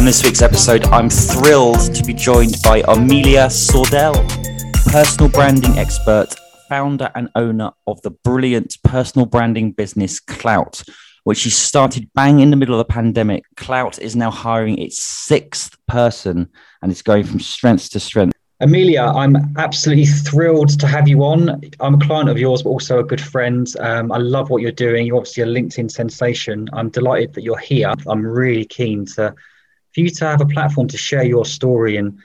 On this week's episode, I'm thrilled to be joined by Amelia Sordell, personal branding expert, founder and owner of the brilliant personal branding business Klowt, which she started bang in the middle of the pandemic. Klowt is now hiring its sixth person and it's going from strength to strength. Amelia, I'm absolutely thrilled to have you on. I'm a client of yours, but also a good friend. I love what you're doing. You're obviously a LinkedIn sensation. I'm delighted that you're here. I'm really keen for you to have a platform to share your story and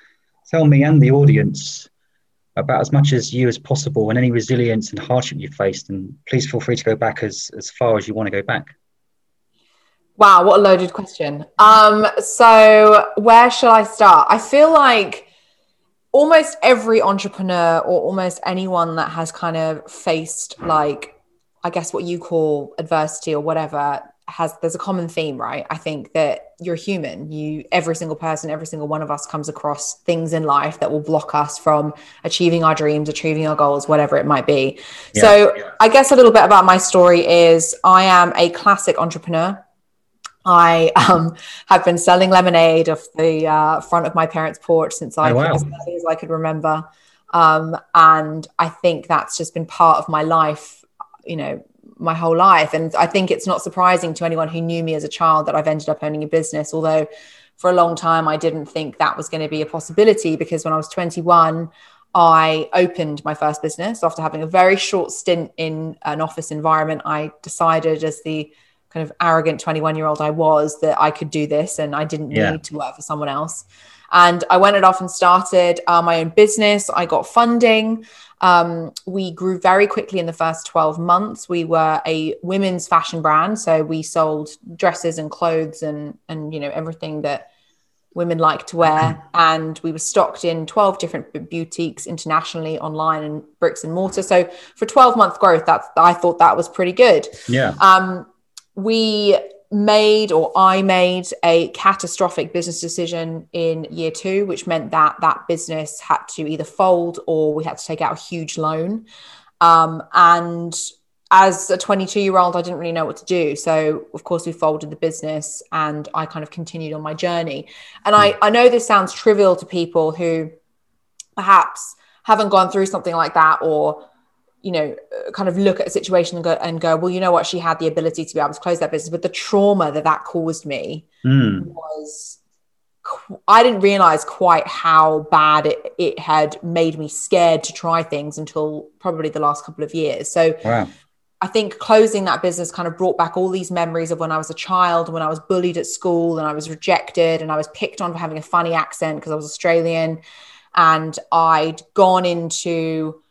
tell me and the audience about as much as you as possible and any resilience and hardship you've faced. And please feel free to go back as far as you want to go back. Wow, what a loaded question. So where shall I start? I feel like almost every entrepreneur or almost anyone that has kind of faced, like, I guess what you call adversity or whatever, there's a common theme, right? I think that you're human. Every single person, every single one of us comes across things in life that will block us from achieving our dreams, achieving our goals, whatever it might be. Yeah. So I guess a little bit about my story is I am a classic entrepreneur. I have been selling lemonade off the front of my parents' porch since as early as I could remember. And I think that's just been part of my life, you know, my whole life. And I think it's not surprising to anyone who knew me as a child that I've ended up owning a business, although for a long time I didn't think that was going to be a possibility, because when I was 21, I opened my first business. After having a very short stint in an office environment, I decided, as the kind of arrogant 21-year-old I was, that I could do this and I didn't need to work for someone else. And I went it off and started my own business. I got funding. We grew very quickly in the first 12 months. We were a women's fashion brand. So we sold dresses and clothes and you know, everything that women like to wear. And we were stocked in 12 different boutiques internationally, online and bricks and mortar. So for 12-month growth, I thought that was pretty good. Yeah. I made a catastrophic business decision in year two, which meant that business had to either fold or we had to take out a huge loan. And as a 22-year-old, I didn't really know what to do. So of course we folded the business and I kind of continued on my journey. And I know this sounds trivial to people who perhaps haven't gone through something like that, or you know, kind of look at a situation and go, well, you know what, she had the ability to be able to close that business. But the trauma that caused me was, I didn't realize quite how bad it had made me scared to try things until probably the last couple of years. So wow. I think closing that business kind of brought back all these memories of when I was a child, when I was bullied at school and I was rejected and I was picked on for having a funny accent because I was Australian. And I'd gone into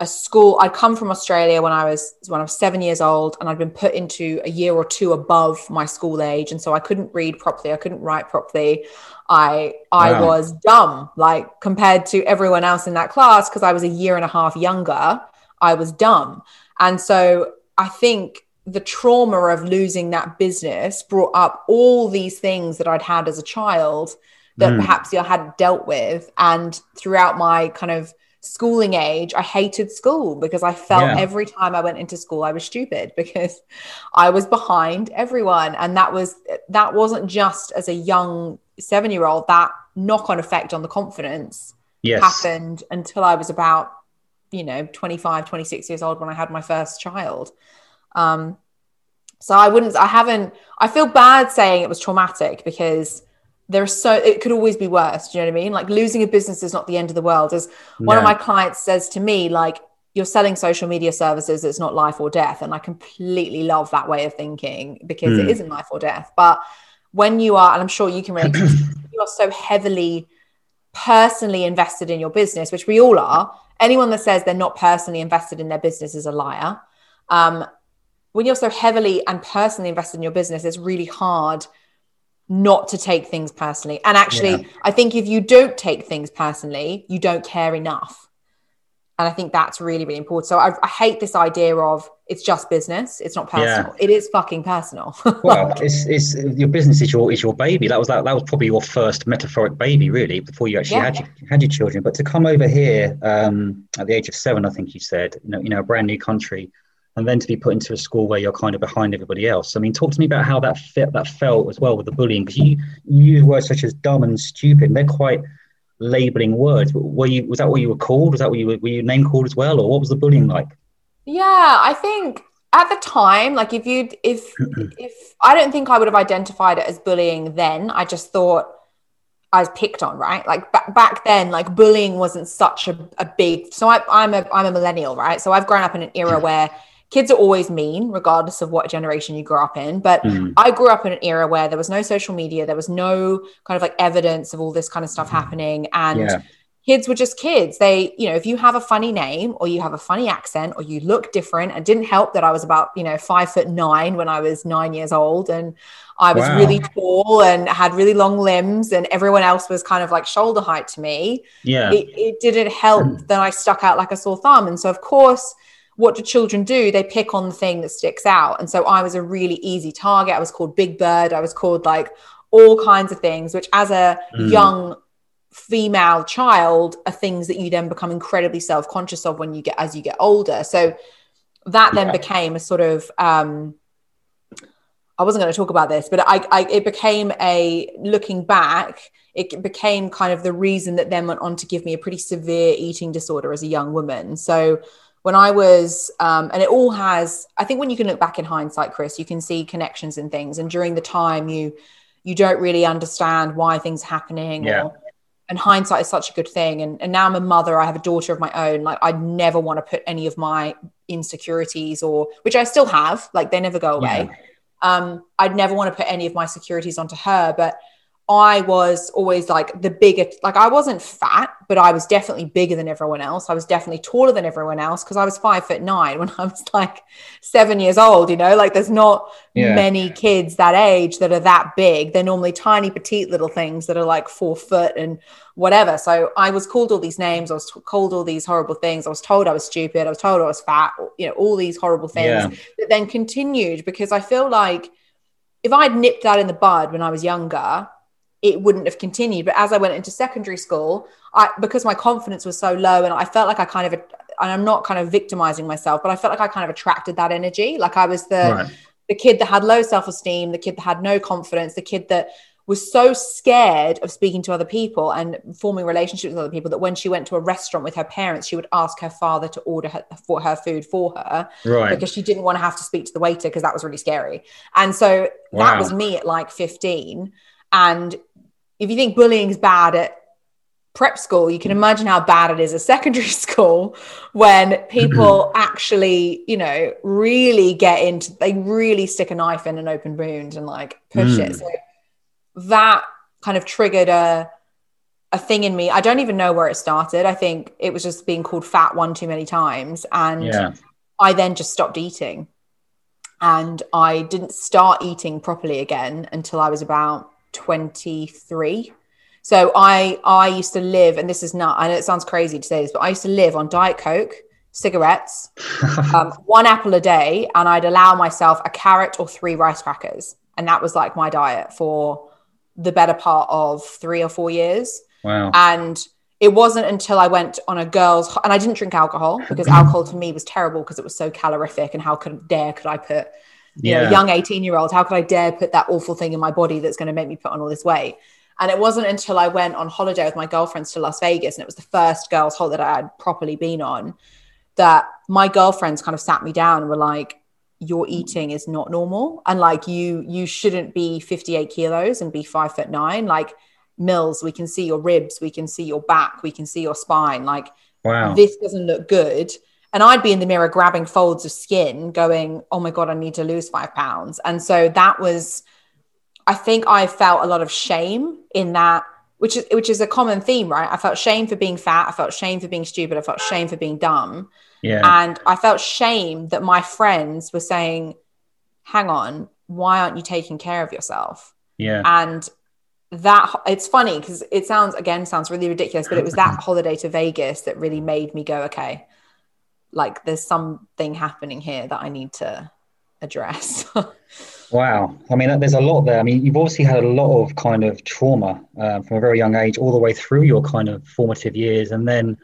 a school. I'd come from Australia when I was 7 years old, and I'd been put into a year or two above my school age, and so I couldn't read properly, I couldn't write properly, I was dumb, like, compared to everyone else in that class, because I was a year and a half younger. I was dumb. And so I think the trauma of losing that business brought up all these things that I'd had as a child that perhaps I hadn't dealt with. And throughout my kind of schooling age, I hated school because I felt every time I went into school I was stupid because I was behind everyone. And that wasn't just as a young 7-year-old. That knock-on effect on the confidence happened until I was about, you know, 25, 26 years old when I had my first child. So I feel bad saying it was traumatic because it could always be worse. Do you know what I mean? Like, losing a business is not the end of the world. As one of my clients says to me, like, you're selling social media services. It's not life or death. And I completely love that way of thinking because it isn't life or death. But when you are, and I'm sure you can relate, you are so heavily personally invested in your business, which we all are. Anyone that says they're not personally invested in their business is a liar. When you're so heavily and personally invested in your business, it's really hard not to take things personally. And actually, I think if you don't take things personally, you don't care enough. And I think that's really, really important. So I hate this idea of it's just business. It's not personal. Yeah. It is fucking personal. Well, it's your business is your baby. That was probably your first metaphoric baby, really, before you actually had your children. But to come over here at the age of 7, I think you said, you know, a brand new country, and then to be put into a school where you're kind of behind everybody else. I mean, talk to me about how that felt as well with the bullying, because you use words such as dumb and stupid, and they're quite labelling words. Was that what you were called? Was that what were you name called as well, or what was the bullying like? Yeah, I think at the time, like if I don't think I would have identified it as bullying then. I just thought I was picked on, right? Like back then, like bullying wasn't such a big. So I'm a millennial, right? So I've grown up in an era where kids are always mean, regardless of what generation you grew up in. But I grew up in an era where there was no social media. There was no kind of like evidence of all this kind of stuff happening. And kids were just kids. They, you know, if you have a funny name or you have a funny accent or you look different, and didn't help that I was about, 5'9" when I was 9 years old, and I was really tall and had really long limbs, and everyone else was kind of like shoulder height to me. Yeah. It didn't help that I stuck out like a sore thumb. And so of course, what do children do? They pick on the thing that sticks out. And so I was a really easy target. I was called Big Bird. I was called like all kinds of things, which as a young female child are things that you then become incredibly self-conscious of when as you get older. So that then became a sort of, I wasn't going to talk about this, but it became looking back, it became kind of the reason that then went on to give me a pretty severe eating disorder as a young woman. So when I was, and it all has, I think when you can look back in hindsight, Chris, you can see connections and things. And during the time you don't really understand why things are happening. Yeah. And hindsight is such a good thing. And now I'm a mother, I have a daughter of my own. Like I'd never want to put any of my insecurities which I still have, like they never go away. Yeah. I'd never want to put any of my insecurities onto her, but I was always like the biggest, like I wasn't fat, but I was definitely bigger than everyone else. I was definitely taller than everyone else because I was 5'9" when I was like 7 years old, like there's not many kids that age that are that big. They're normally tiny, petite little things that are like 4 foot and whatever. So I was called all these names. I was called all these horrible things. I was told I was stupid. I was told I was fat, all these horrible things that then continued, because I feel like if I'd nipped that in the bud when I was younger, it wouldn't have continued. But as I went into secondary school, because my confidence was so low, and I felt like and I'm not kind of victimizing myself, but I felt like I kind of attracted that energy. Like I was the kid that had low self-esteem, the kid that had no confidence, the kid that was so scared of speaking to other people and forming relationships with other people that when she went to a restaurant with her parents, she would ask her father to order her food for her, because she didn't want to have to speak to the waiter, because that was really scary. And so that was me at like 15. And if you think bullying is bad at prep school, you can imagine how bad it is at secondary school, when people actually, really they really stick a knife in an open wound and like push it. So that kind of triggered a thing in me. I don't even know where it started. I think it was just being called fat one too many times. And I then just stopped eating, and I didn't start eating properly again until I was about 23. So I used to live, and this is not, I know it sounds crazy to say this, but I used to live on Diet Coke, cigarettes, one apple a day, and I'd allow myself a carrot or 3 rice crackers, and that was like my diet for the better part of 3 or 4 years. Wow. And it wasn't until I went on a girls, and I didn't drink alcohol, because alcohol to me was terrible because it was so calorific, and how could I put a young 18-year-old, how could I dare put that awful thing in my body that's going to make me put on all this weight? And it wasn't until I went on holiday with my girlfriends to Las Vegas, and it was the first girls' holiday I had properly been on, that my girlfriends kind of sat me down and were like, your eating is not normal. And like, you shouldn't be 58 kilos and be 5'9". Like, Mills, we can see your ribs, we can see your back, we can see your spine. Like, this doesn't look good. And I'd be in the mirror grabbing folds of skin going, oh my God, I need to lose 5 pounds. And so that was, I think I felt a lot of shame in that, which is a common theme, right? I felt shame for being fat. I felt shame for being stupid. I felt shame for being dumb. Yeah. And I felt shame that my friends were saying, hang on, why aren't you taking care of yourself? Yeah. And that, it's funny because it sounds really ridiculous, but it was that holiday to Vegas that really made me go, okay, like there's something happening here that I need to address. Wow. I mean, there's a lot there. I mean, you've obviously had a lot of kind of trauma from a very young age all the way through your kind of formative years. And then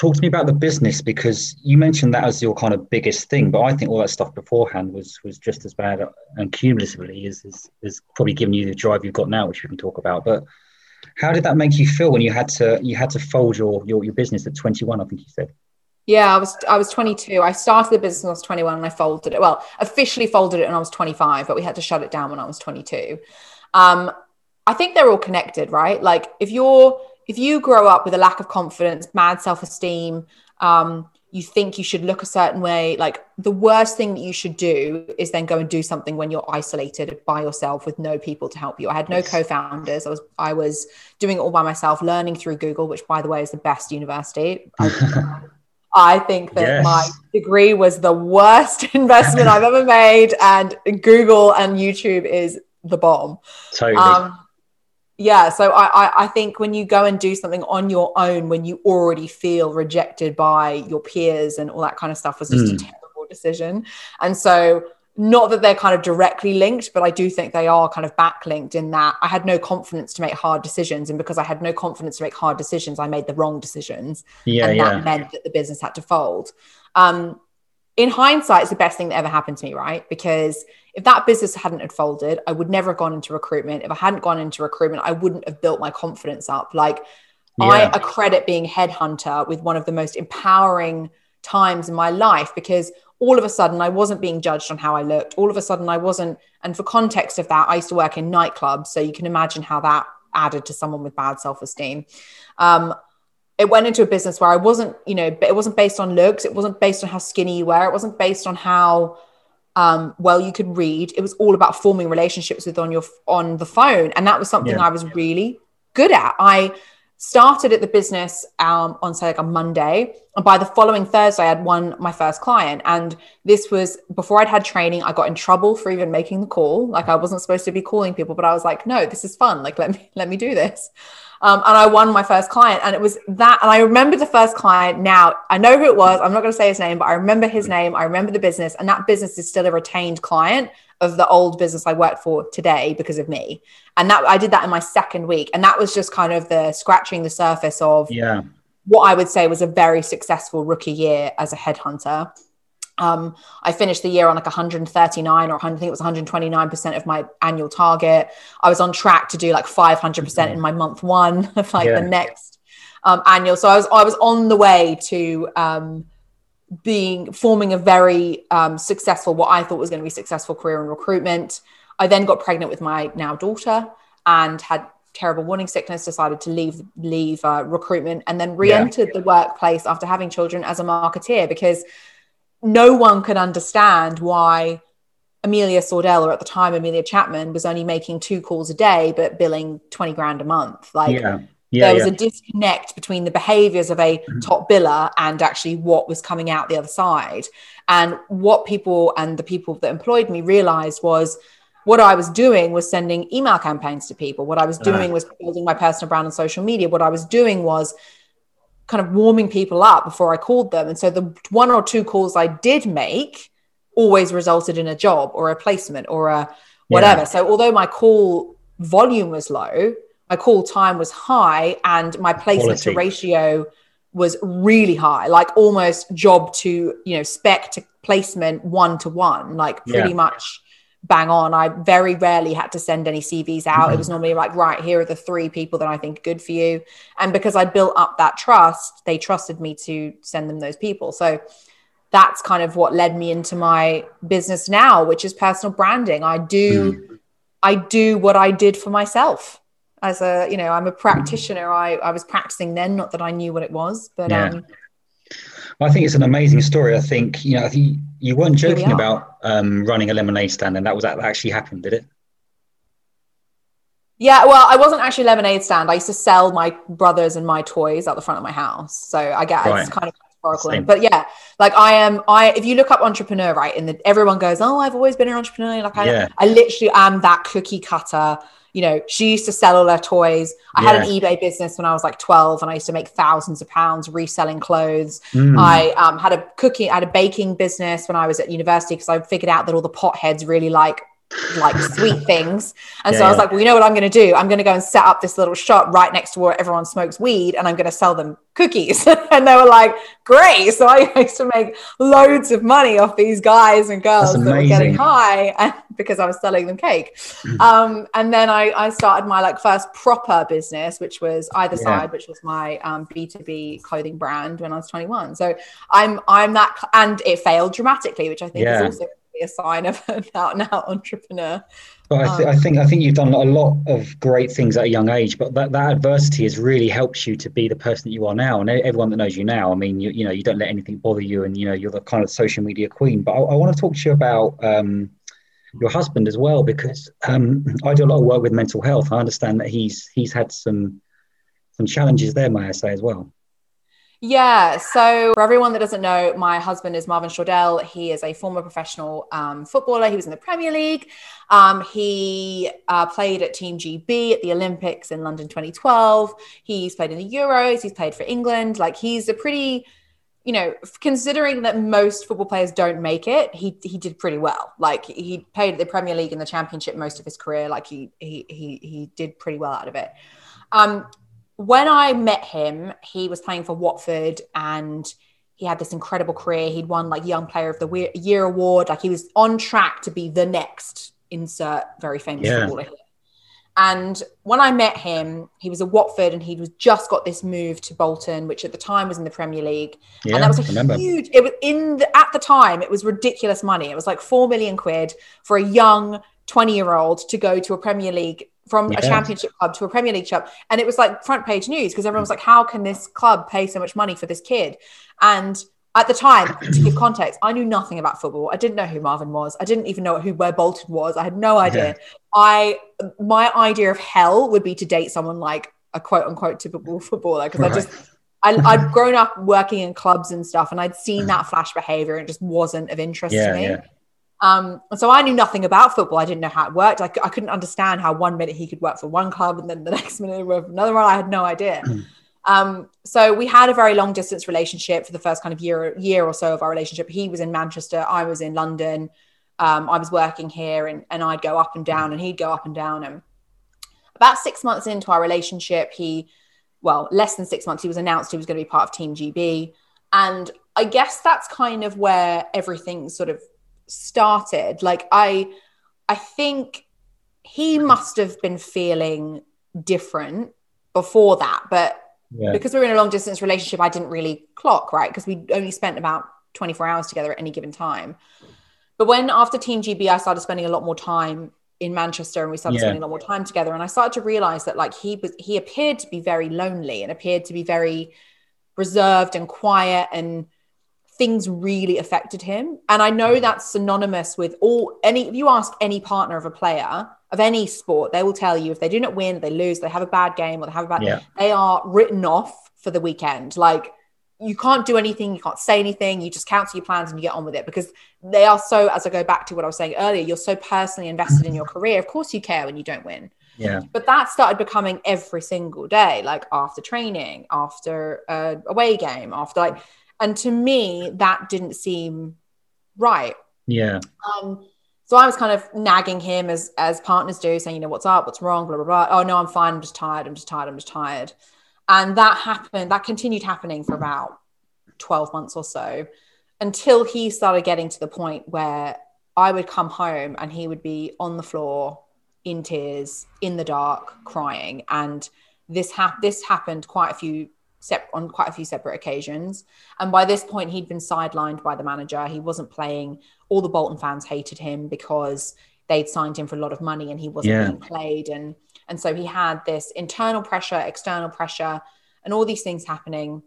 Talk to me about the business, because you mentioned that as your kind of biggest thing, but I think all that stuff beforehand was just as bad and cumulatively is probably giving you the drive you've got now, which we can talk about. But how did that make you feel when you had to fold your business at 21, I think you said? Yeah, I was 22. I started the business when I was 21 and I folded it. Well, officially folded it when I was 25, but we had to shut it down when I was 22. I think they're all connected, right? Like if you grow up with a lack of confidence, mad self-esteem, you think you should look a certain way, like the worst thing that you should do is then go and do something when you're isolated by yourself with no people to help you. I had no co-founders. I was doing it all by myself, learning through Google, which by the way is the best university. I think that my degree was the worst investment I've ever made, and Google and YouTube is the bomb. Totally. Yeah. So I think when you go and do something on your own, when you already feel rejected by your peers and all that kind of stuff, was just a terrible decision. And so not that they're kind of directly linked, but I do think they are kind of backlinked in that I had no confidence to make hard decisions. And because I had no confidence to make hard decisions, I made the wrong decisions. That meant that the business had to fold. In hindsight, it's the best thing that ever happened to me, right? Because if that business hadn't folded, I would never have gone into recruitment. If I hadn't gone into recruitment, I wouldn't have built my confidence up. I accredit being headhunter with one of the most empowering times in my life, because all of a sudden I wasn't being judged on how I looked. All of a sudden I wasn't. And for context of that, I used to work in nightclubs. So you can imagine how that added to someone with bad self-esteem. It went into a business where I wasn't, it wasn't based on looks. It wasn't based on how skinny you were. It wasn't based on how well you could read. It was all about forming relationships on the phone. And that was something I was really good at. I started at the business on say like a Monday. And by the following Thursday, I had my first client. And this was before I'd had training. I got in trouble for even making the call. Like I wasn't supposed to be calling people, but I was like, no, this is fun. Like, let me do this. And I won my first client, and it was that. And I remember the first client now. I know who it was. I'm not going to say his name, but I remember his name. I remember the business, and that business is still a retained client of the old business I worked for today because of me. And that I did that in my second week. And that was just kind of the scratching the surface of what I would say was a very successful rookie year as a headhunter. I finished the year on like 139 or 100, I think it was 129% of my annual target. I was on track to do like 500% in my month one of the next annual. So I was on the way to forming a very successful, what I thought was going to be successful career in recruitment. I then got pregnant with my now daughter and had terrible morning sickness, decided to leave recruitment, and then re-entered the workplace after having children as a marketeer, because no one could understand why Amelia Sordell, or at the time Amelia Chapman, was only making 2 calls a day but billing 20 grand a month. There was a disconnect between the behaviors of a top biller and actually what was coming out the other side. And what people and the people that employed me realized was what I was doing was sending email campaigns to people. What I was doing was building my personal brand on social media. What I was doing was kind of warming people up before I called them. And so the 1 or 2 calls I did make always resulted in a job or a placement or a whatever. So although my call volume was low, my call time was high, and my placement to ratio was really high, like almost job to, spec to placement 1-to-1, like pretty much bang on. I very rarely had to send any CVs out. It was normally like, right, here are the 3 people that I think are good for you. And because I built up that trust, they trusted me to send them those people. So that's kind of what led me into my business now, which is personal branding. I do what I did for myself as a, I'm a practitioner. I was practicing then, not that I knew what it was, but I think it's an amazing story. I think, you weren't joking about running a lemonade stand, and that actually happened, did it? Yeah, well, I wasn't actually a lemonade stand. I used to sell my brothers and my toys out the front of my house. So I guess it's kind of historical. But if you look up entrepreneur, right, and everyone goes, oh, I've always been an entrepreneur. Like I literally am that cookie cutter. She used to sell all her toys. I had an eBay business when I was like 12, and I used to make thousands of pounds reselling clothes. I had a baking business when I was at university, because I figured out that all the potheads really like like sweet things. And so I was like, well, you know what I'm going to do? I'm going to go and set up this little shop right next to where everyone smokes weed, and I'm going to sell them cookies. And they were like, great. So I used to make loads of money off these guys and girls that were getting high because I was selling them cake. And then I started my like first proper business, which was Either Side, which was my B2B clothing brand when I was 21. So I'm that, and it failed dramatically, which I think is also a sign of an out-and-out entrepreneur. Well, I think you've done a lot of great things at a young age, but that adversity has really helped you to be the person that you are now. And everyone that knows you now, I mean, you know, you don't let anything bother you, and you know, you're the kind of social media queen. But I want to talk to you about your husband as well, because I do a lot of work with mental health. I understand that he's had some challenges there, may I say, as well. Yeah. So for everyone that doesn't know, my husband is Marvin Sordell. He is a former professional footballer. He was in the Premier League. He played at Team GB at the Olympics in London 2012. He's played in the Euros. He's played for England. Like, he's a pretty, you know, considering that most football players don't make it, he did pretty well. Like, he played at the Premier League and the Championship most of his career. Like, he did pretty well out of it. When I met him, he was playing for Watford and he had this incredible career. He'd won like Young Player of the Year award. Like, he was on track to be the next insert very famous footballer here. And when I met him, he was at Watford and he was just got this move to Bolton, which at the time was in the Premier League. Yeah, and that was huge. It was at the time, it was ridiculous money. It was like £4 million for a young 20-year-old to go to a Premier League from a Championship club to a Premier League club. And it was like front page news because everyone was like, how can this club pay so much money for this kid? And at the time, to give context, I knew nothing about football. I didn't know who Marvin was. I didn't even know where Bolton was. I had no idea. My idea of hell would be to date someone like a quote unquote typical footballer, because I'd grown up working in clubs and stuff, and I'd seen that flash behavior and it just wasn't of interest to me. Yeah. So I knew nothing about football. I didn't know how it worked. I couldn't understand how one minute he could work for one club and then the next minute work for another one. I had no idea. So we had a very long distance relationship for the first kind of year or so of our relationship. He was in Manchester. I was in London. I was working here and I'd go up and down and he'd go up and down. And about 6 months into our relationship, less than 6 months, he was announced he was going to be part of Team GB. And I guess that's kind of where everything sort of started. Like, I think he must have been feeling different before that, but because we were in a long distance relationship, I didn't really clock right, because we only spent about 24 hours together at any given time. But when after Team GB I started spending a lot more time in Manchester and we started spending a lot more time together, and I started to realize that like he appeared to be very lonely and appeared to be very reserved and quiet, and things really affected him. And I know that's synonymous with if you ask any partner of a player of any sport, they will tell you if they do not win, they lose, they have a bad game, or they have a bad, they are written off for the weekend. Like, you can't do anything. You can't say anything. You just cancel your plans and you get on with it, because they are so, as I go back to what I was saying earlier, you're so personally invested in your career. Of course you care when you don't win. Yeah. But that started becoming every single day, like after training, after an away game, after like, and to me, that didn't seem right. Yeah. So I was kind of nagging him as partners do, saying, you know, what's up, what's wrong, blah, blah, blah. Oh, no, I'm fine. I'm just tired. And that happened. That continued happening for about 12 months or so, until he started getting to the point where I would come home and he would be on the floor in tears, in the dark, crying. And this happened on quite a few separate occasions. And by this point, he'd been sidelined by the manager. He wasn't playing. All the Bolton fans hated him because they'd signed him for a lot of money and he wasn't being played. And so he had this internal pressure, external pressure, and all these things happening.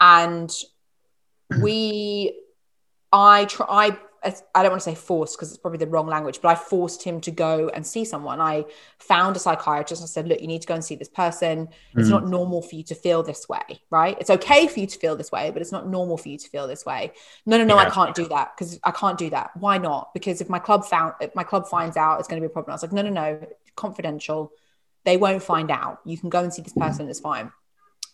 And I don't want to say forced, because it's probably the wrong language, but I forced him to go and see someone. I found a psychiatrist and I said, look, you need to go and see this person. It's not normal for you to feel this way, right? It's okay for you to feel this way, but it's not normal for you to feel this way. No, I can't do that, because I can't do that. Why not? Because if my club finds out, it's going to be a problem. I was like, no, confidential. They won't find out. You can go and see this person. It's fine.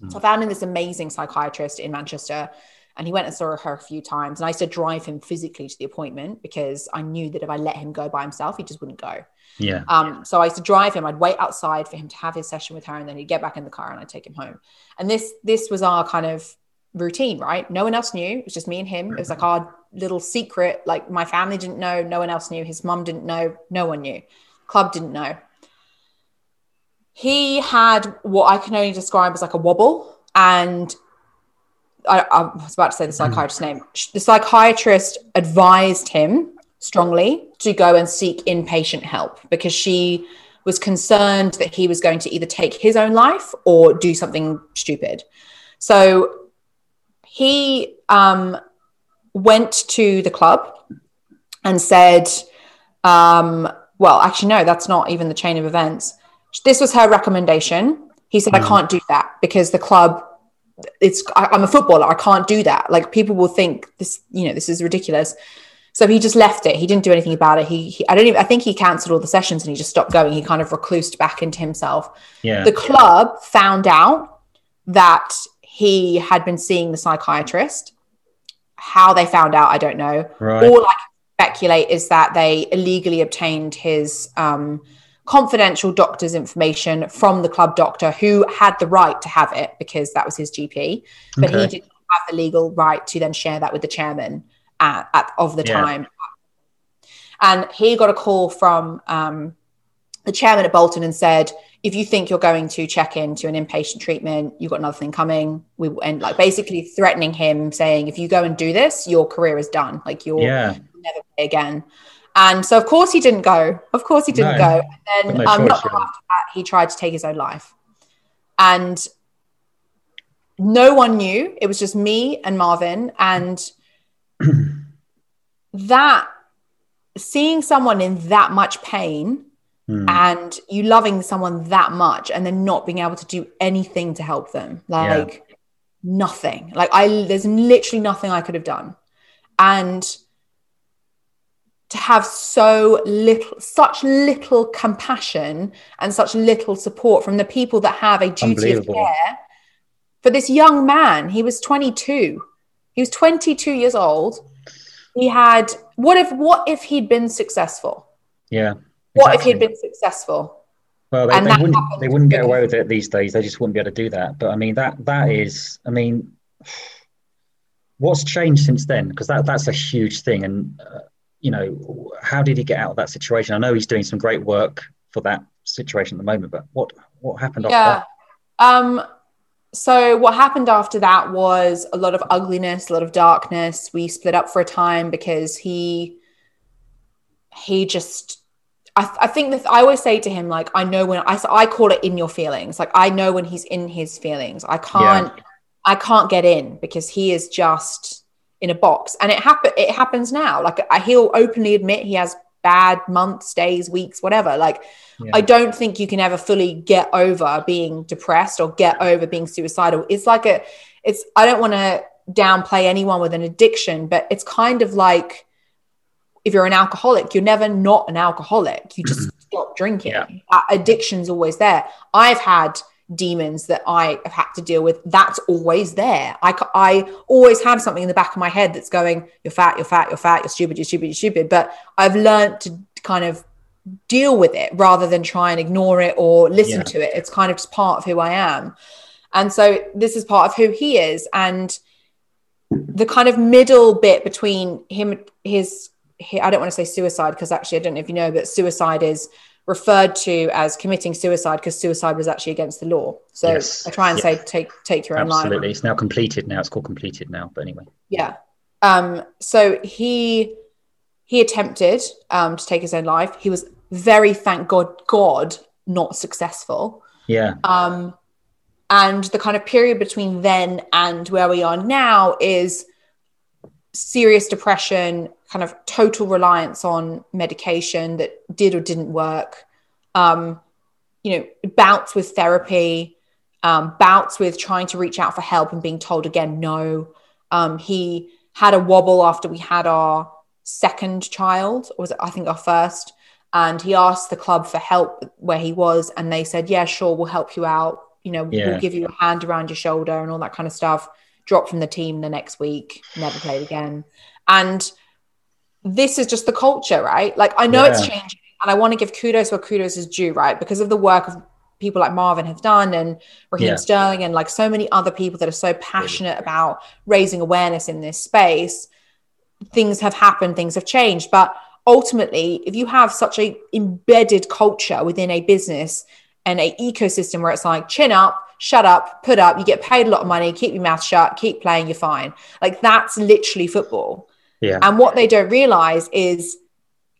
So I found this amazing psychiatrist in Manchester. And he went and saw her a few times. And I used to drive him physically to the appointment because I knew that if I let him go by himself, he just wouldn't go. Yeah. So I used to drive him. I'd wait outside for him to have his session with her, and then he'd get back in the car and I'd take him home. And this was our kind of routine, right? No one else knew. It was just me and him. It was like our little secret. Like, my family didn't know. No one else knew. His mum didn't know. No one knew. Club didn't know. He had what I can only describe as like a wobble, and I was about to say the psychiatrist's name. The psychiatrist advised him strongly to go and seek inpatient help because she was concerned that he was going to either take his own life or do something stupid. So he went to the club and said, well, actually, no, that's not even the chain of events. This was her recommendation. He said, I can't do that because the club, I'm a footballer. I can't do that. Like, people will think this, you know, this is ridiculous. So he just left it. He didn't do anything about it. I think he cancelled all the sessions and he just stopped going. He kind of reclused back into himself. Yeah. The club found out that he had been seeing the psychiatrist. How they found out, I don't know. Right. All I can speculate is that they illegally obtained his, confidential doctor's information from the club doctor, who had the right to have it because that was his GP, but he didn't have the legal right to then share that with the chairman time. And he got a call from the chairman at Bolton and said, if you think you're going to check into an inpatient treatment, you've got another thing coming. We and like basically threatening him, saying, if you go and do this, your career is done. Like, you'll never play again. And so, of course, he didn't go. Go. And then not long after that, he tried to take his own life. And no one knew. It was just me and Marvin. And that, seeing someone in that much pain and you loving someone that much and then not being able to do anything to help them, like nothing. Like, there's literally nothing I could have done. And to have such little compassion and such little support from the people that have a duty of care for this young man. He was 22. He was 22 years old. He had, what if he'd been successful? Yeah. Exactly. What if he'd been successful? Well, they wouldn't get away with it these days. They just wouldn't be able to do that. But I mean, that is, what's changed since then? Because that's a huge thing. And, you know, how did he get out of that situation? I know he's doing some great work for that situation at the moment, but what happened after that? So what happened after that was a lot of ugliness, a lot of darkness. We split up for a time because I think that I always say to him, like, I know when I call it in your feelings. Like, I know when he's in his feelings. I can't get in because he is just in a box. And it happens now. Like, he'll openly admit he has bad months, days, weeks, whatever. Like, I don't think you can ever fully get over being depressed or get over being suicidal. I don't want to downplay anyone with an addiction, but it's kind of like, if you're an alcoholic, you're never not an alcoholic. You just stop drinking. Addiction's always there. I've had demons that I have had to deal with. That's always there. I always have something in the back of my head that's going, you're fat, you're fat, you're fat, you're stupid, you're stupid, you're stupid. But I've learned to kind of deal with it rather than try and ignore it or listen to it. It's kind of just part of who I am. And so this is part of who he is. And the kind of middle bit between him, I don't want to say suicide, because actually I don't know if you know, but suicide is referred to as committing suicide because suicide was actually against the law. So I try and say, take your own life. Absolutely. It's now completed now. It's called completed now. But anyway. Yeah. So he attempted to take his own life. He was very, thank God, not successful. Yeah. And the kind of period between then and where we are now is serious depression, kind of total reliance on medication that did or didn't work, bouts with therapy, bouts with trying to reach out for help and being told again, no. He had a wobble after we had our second child, or was it, I think, our first, and he asked the club for help where he was, and they said, yeah, sure, we'll help you out. We'll give you a hand around your shoulder and all that kind of stuff. dropped from the team the next week, never played again. And this is just the culture, right? Like, I know it's changing, and I want to give kudos where kudos is due, right? Because of the work of people like Marvin have done, and Raheem Sterling, and like so many other people that are so passionate about raising awareness in this space. Things have happened, things have changed. But ultimately, if you have such a embedded culture within a business and a ecosystem where it's like, chin up, shut up, put up, you get paid a lot of money, keep your mouth shut, keep playing, you're fine. Like, that's literally football. Yeah. And what they don't realize is,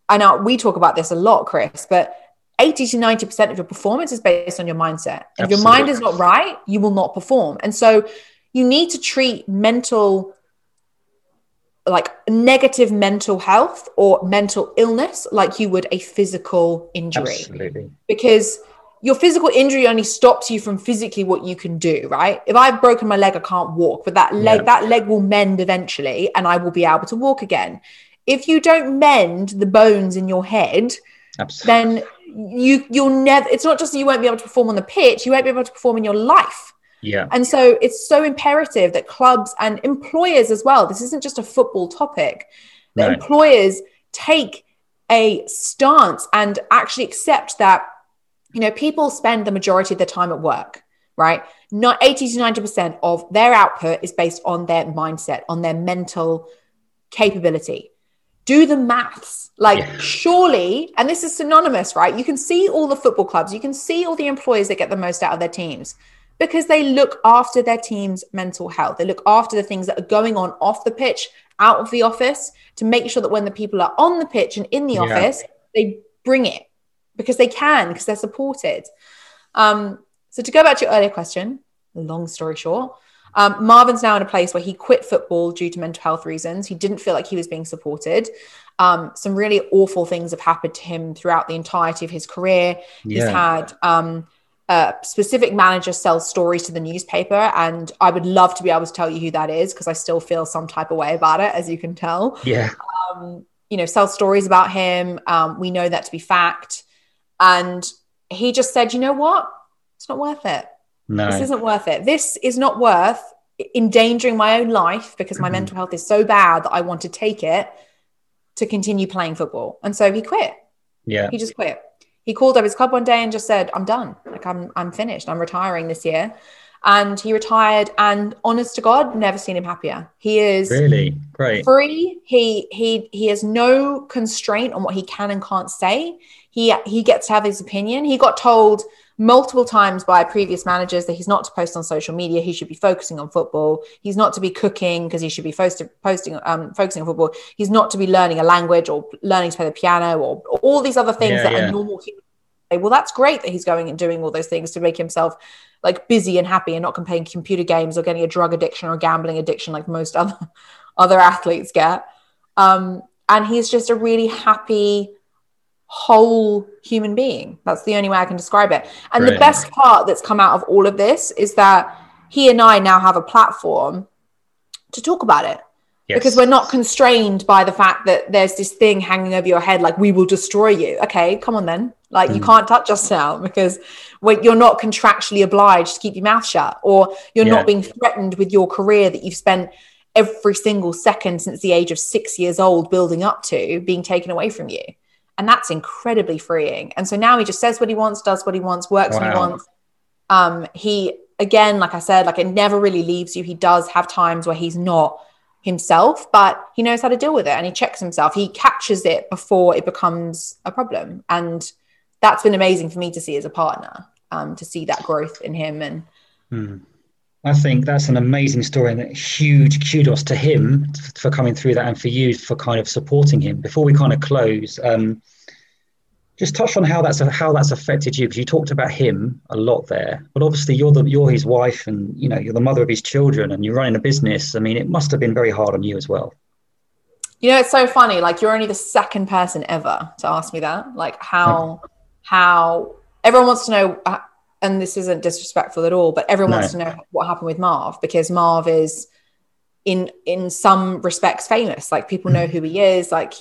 I know we talk about this a lot, Chris, but 80 to 90% of your performance is based on your mindset. If your mind is not right, you will not perform. And so you need to treat mental, like negative mental health or mental illness, like you would a physical injury. Absolutely. Because your physical injury only stops you from physically what you can do, right? If I've broken my leg, I can't walk, but that leg will mend eventually and I will be able to walk again. If you don't mend the bones in your head, Absolutely. Then you'll never, it's not just that you won't be able to perform on the pitch, you won't be able to perform in your life. Yeah. And so it's so imperative that clubs and employers as well, this isn't just a football topic, that employers take a stance and actually accept that, you know, people spend the majority of their time at work, right? Not 80 to 90% of their output is based on their mindset, on their mental capability. Do the maths, like surely, and this is synonymous, right? You can see all the football clubs, you can see all the employers that get the most out of their teams, because they look after their team's mental health. They look after the things that are going on off the pitch, out of the office, to make sure that when the people are on the pitch and in the office, they bring it, because they can, because they're supported. So to go back to your earlier question, long story short, Marvin's now in a place where he quit football due to mental health reasons. He didn't feel like he was being supported. Some really awful things have happened to him throughout the entirety of his career. Yeah. He's had... specific manager sells stories to the newspaper, and I would love to be able to tell you who that is, because I still feel some type of way about it, as you can tell. You know, sells stories about him. We know that to be fact, and he just said, you know what, it's not worth it. This isn't worth it. This is not worth endangering my own life, because my mental health is so bad that I want to take it to continue playing football. And so he quit. He just quit. He called up his club one day and just said, I'm done. Like, I'm finished. I'm retiring this year. And he retired, and honest to God, never seen him happier. He is really great. Free. He has no constraint on what he can and can't say. He gets to have his opinion. He got told multiple times by previous managers that he's not to post on social media. He should be focusing on football. He's not to be cooking, because he should be focusing on football. He's not to be learning a language or learning to play the piano or all these other things are normal. Well, that's great that he's going and doing all those things to make himself like busy and happy and not playing computer games or getting a drug addiction or a gambling addiction like most other athletes get. And he's just a really happy, whole human being. That's the only way I can describe it. And the best part that's come out of all of this is that he and I now have a platform to talk about it. Because we're not constrained by the fact that there's this thing hanging over your head, like, we will destroy you. Okay, come on then. Like, you can't touch us now, because you're not contractually obliged to keep your mouth shut, or you're not being threatened with your career that you've spent every single second since the age of 6 years old building up to being taken away from you. And that's incredibly freeing. And so now he just says what he wants, does what he wants, works when he wants. He, again, like I said, like, it never really leaves you. He does have times where he's not himself, but he knows how to deal with it, and he checks himself. He catches it before it becomes a problem. And that's been amazing for me to see as a partner, to see that growth in him. And I think that's an amazing story, and a huge kudos to him for coming through that, and for you for kind of supporting him. Before we kind of close, just touch on how that's affected you, because you talked about him a lot there, but obviously you're his wife, and you know, you're the mother of his children, and you're running a business. I mean, it must have been very hard on you as well. You know, it's so funny. Like, you're only the second person ever to ask me that. Like, how everyone wants to know. And this isn't disrespectful at all, but everyone wants to know what happened with Marv, because Marv is in some respects famous. Like, people know who he is. Like,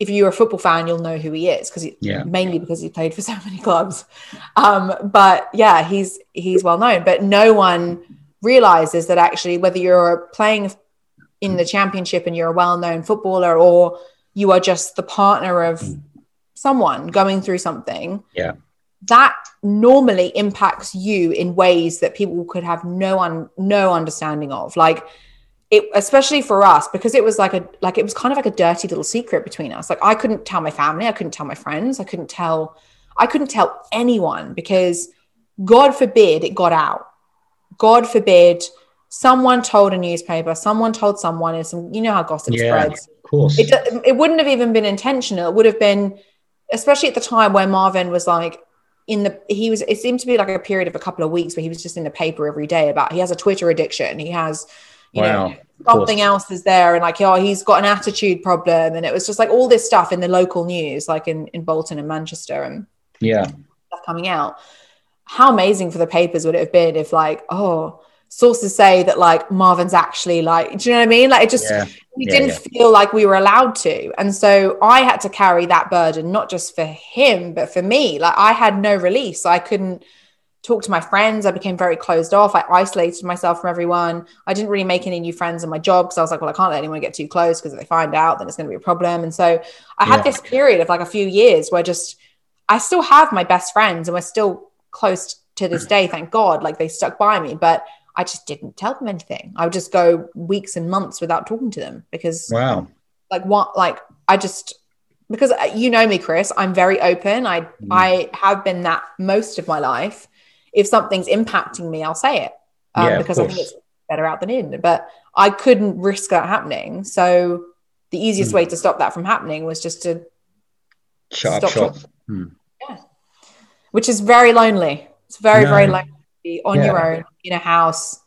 if you're a football fan, you'll know who he is, because mainly because he played for so many clubs. But he's well known, but no one realizes that actually whether you're playing in the championship and you're a well-known footballer or you are just the partner of someone going through something, that normally impacts you in ways that people could have no understanding of. Like, it, especially for us, because it was like, it was kind of like a dirty little secret between us. Like, I couldn't tell my family. I couldn't tell my friends. I couldn't tell anyone, because God forbid it got out. God forbid someone told a newspaper, someone told someone, and some, you know how gossip spreads. Of course. It wouldn't have even been intentional. It would have been, especially at the time where Marvin was like, it seemed to be like a period of a couple of weeks where he was just in the paper every day about, he has a Twitter addiction. He has, you know, something else is there. And like, he's got an attitude problem. And it was just like all this stuff in the local news, like in Bolton and Manchester and stuff coming out. How amazing for the papers would it have been if like, sources say that like Marvin's actually like, do you know what I mean? Like, it just, we didn't feel like we were allowed to. And so I had to carry that burden, not just for him, but for me. Like, I had no release. I couldn't talk to my friends. I became very closed off. I isolated myself from everyone. I didn't really make any new friends in my job, because I was like, well, I can't let anyone get too close, because if they find out, then it's going to be a problem. And so I had this period of like a few years where I still have my best friends, and we're still close to this day, thank God, like they stuck by me, but I just didn't tell them anything. I would just go weeks and months without talking to them, because because you know me, Chris, I'm very open. I have been that most of my life. If something's impacting me, I'll say it, because I think it's better out than in, but I couldn't risk that happening. So the easiest way to stop that from happening was just to stop. Which is very lonely. It's very lonely to be on your own, in a house,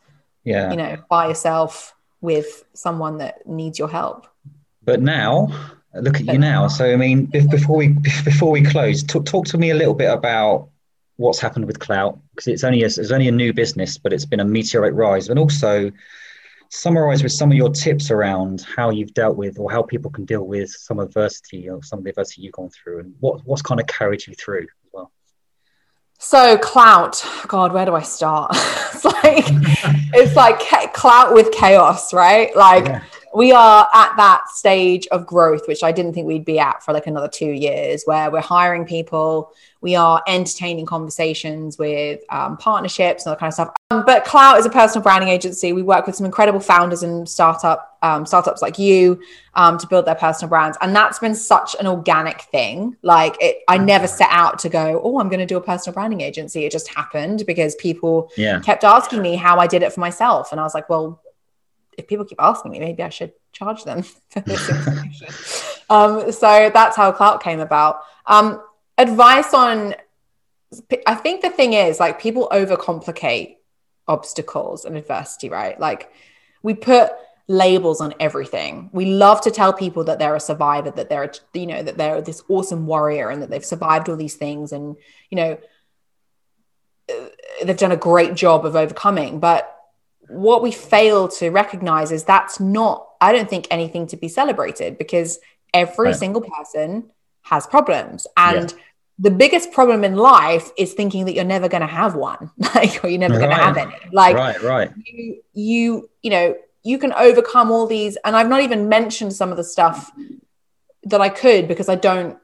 you know, by yourself with someone that needs your help. But now, look at you now. So, I mean, before we close, talk to me a little bit about what's happened with Klowt, because it's only a new business, but it's been a meteoric rise. And also summarize with some of your tips around how you've dealt with, or how people can deal with some adversity, or some of the adversity you've gone through, and what's kind of carried you through as well. So Klowt, God, where do I start? it's like Klowt with chaos, right? Like we are at that stage of growth, which I didn't think we'd be at for like another 2 years, where we're hiring people, we are entertaining conversations with partnerships and all that kind of stuff. But Klowt is a personal branding agency. We work with some incredible founders and startups like you to build their personal brands. And that's been such an organic thing. Like I never set out to go, I'm going to do a personal branding agency. It just happened because people kept asking me how I did it for myself. And I was like, well, if people keep asking me, maybe I should charge them for this information. So that's how Klowt came about. Advice on, I think the thing is, like, people overcomplicate obstacles and adversity, right? Like, we put labels on everything. We love to tell people that they're a survivor, that they're, you know, that they're this awesome warrior and that they've survived all these things and, you know, they've done a great job of overcoming. But what we fail to recognize is that's not, I don't think, anything to be celebrated, because every single person has problems. And the biggest problem in life is thinking that you're never going to have one, like, or you're never going to have any. Like, you know, you can overcome all these. And I've not even mentioned some of the stuff that I could, because I don't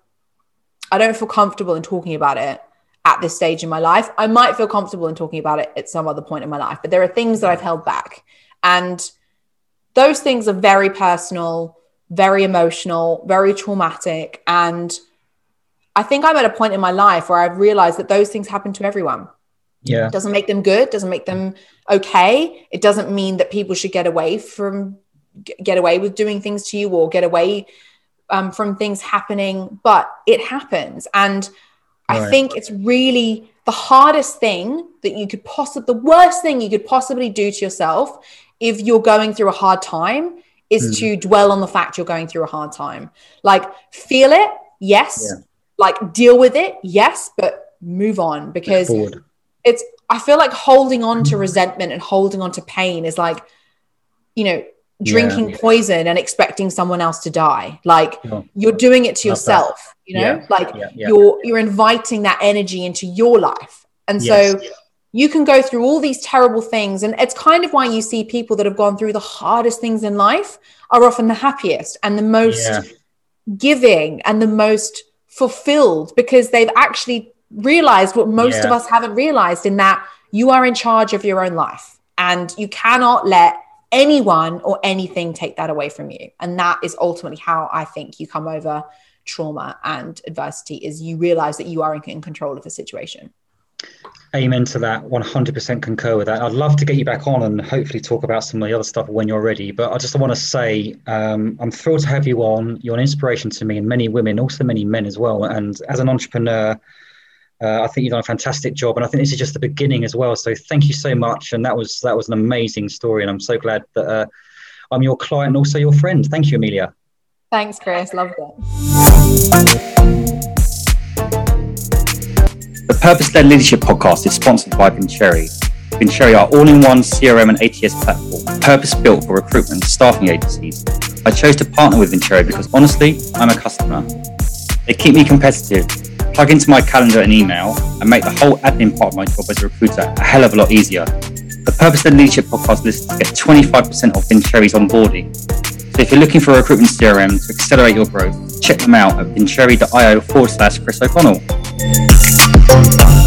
feel comfortable in talking about it at this stage in my life. I might feel comfortable in talking about it at some other point in my life, but there are things that I've held back. And those things are very personal, very emotional, very traumatic. And I think I'm at a point in my life where I've realized that those things happen to everyone. Yeah. It doesn't make them good. Doesn't make them okay. It doesn't mean that people should get away with doing things to you, or get away from things happening, but it happens. And I think it's really the hardest thing that you could possibly, the worst thing you could possibly do to yourself if you're going through a hard time is to dwell on the fact you're going through a hard time. Like, feel it. Yes. Yeah. Like, deal with it. Yes. But move on, because I feel like holding on to resentment and holding on to pain is like, you know, drinking poison and expecting someone else to die. Like, you're doing it to yourself, you know, like you're inviting that energy into your life. And so You can go through all these terrible things. And it's kind of why you see people that have gone through the hardest things in life are often the happiest and the most giving and the most fulfilled, because they've actually realized what most of us haven't realized, in that you are in charge of your own life and you cannot let anyone or anything take that away from you. And that is ultimately how I think you come over trauma and adversity, is you realize that you are in control of the situation. Amen to that. 100% concur with that. I'd love to get you back on and hopefully talk about some of the other stuff when you're ready. But I just want to say I'm thrilled to have you on. You're an inspiration to me and many women, also many men as well. And as an entrepreneur, I think you've done a fantastic job. And I think this is just the beginning as well. So thank you so much. And that was an amazing story. And I'm so glad that I'm your client and also your friend. Thank you, Amelia. Thanks, Chris. Loved it. The Purpose-Led Leadership Podcast is sponsored by Vincere. Vincere are all-in-one CRM and ATS platform, purpose-built for recruitment and staffing agencies. I chose to partner with Vincere because, honestly, I'm a customer. They keep me competitive, plug into my calendar and email, and make the whole admin part of my job as a recruiter a hell of a lot easier. The Purpose-Led Leadership Podcast listeners get 25% off Vincere's onboarding. So if you're looking for a recruitment CRM to accelerate your growth, check them out at vincere.io/Chris O'Connell.